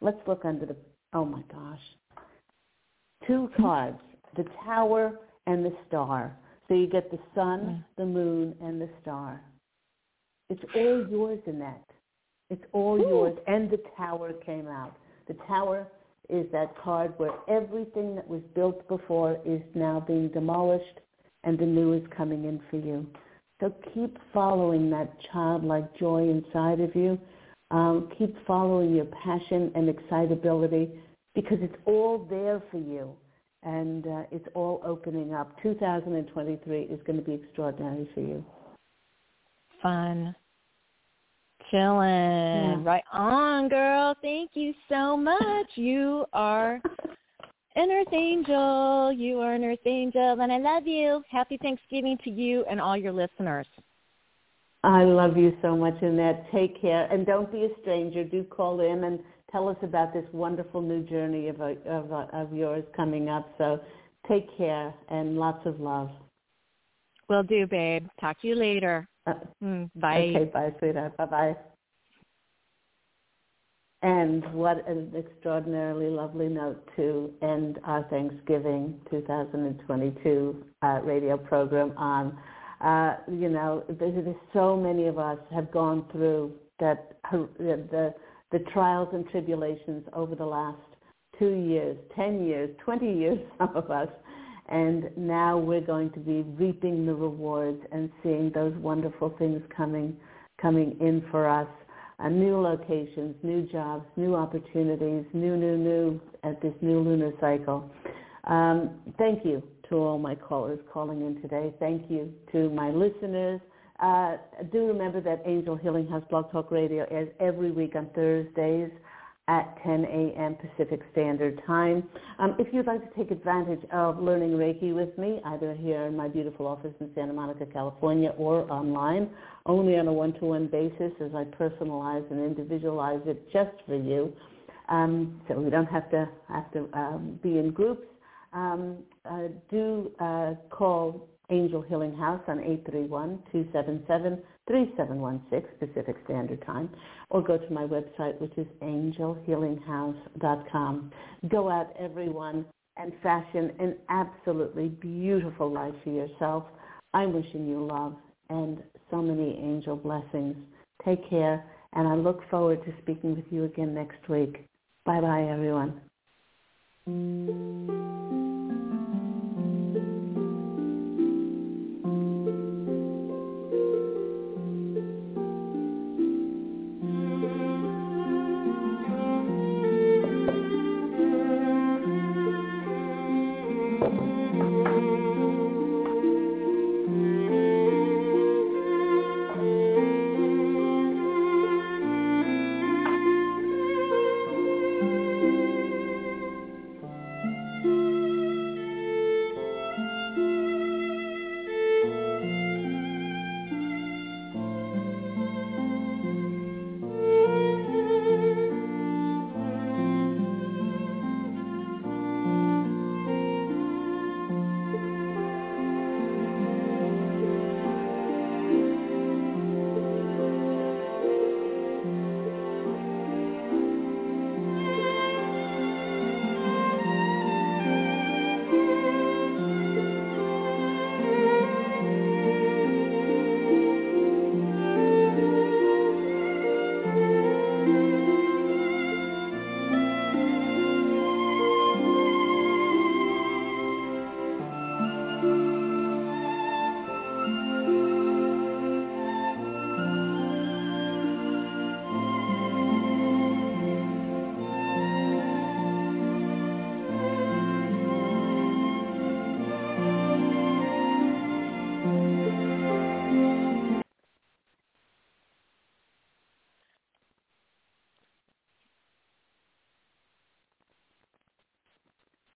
let's look under the oh my gosh, two cards: the Tower and the Star. So you get the sun, the moon, and the star. It's all yours in that. It's all yours. And the Tower came out. The Tower is that card where everything that was built before is now being demolished, and the new is coming in for you. So keep following that childlike joy inside of you. Um, keep following your passion and excitability, because it's all there for you, and uh, it's all opening up. two thousand twenty-three is going to be extraordinary for you. Fun. Chilling. Yeah. Right on, girl. Thank you so much. You are an earth angel. You are an earth angel, and I love you. Happy Thanksgiving to you and all your listeners. I love you so much, Annette. Take care, and don't be a stranger. Do call in and tell us about this wonderful new journey of a, of, a, of yours coming up. So take care, and lots of love. Will do, babe. Talk to you later. Uh, mm, bye. Okay, bye, sweetheart. Bye-bye. And what an extraordinarily lovely note to end our Thanksgiving twenty twenty-two uh, radio program on. Uh, you know, there's, there's so many of us have gone through that uh, the the trials and tribulations over the last two years, ten years, twenty years, some of us. And now we're going to be reaping the rewards and seeing those wonderful things coming coming in for us. Uh, new locations, new jobs, new opportunities, new, new, new at this new lunar cycle. Um, thank you to all my callers calling in today. Thank you to my listeners. Uh, do remember that Angel Healing House Blog Talk Radio airs every week on Thursdays at ten a.m. Pacific Standard Time. Um, if you'd like to take advantage of learning Reiki with me, either here in my beautiful office in Santa Monica, California, or online, only on a one-to-one basis as I personalize and individualize it just for you. Um, so we don't have to have to um, be in groups. Um, uh, do uh, call Angel Healing House on eight three one, two seven seven, three seven one six Pacific Standard Time, or go to my website, which is angel healing house dot com. Go out, everyone, and fashion an absolutely beautiful life for yourself. I'm wishing you love and so many angel blessings. Take care, and I look forward to speaking with you again next week. Bye-bye, everyone.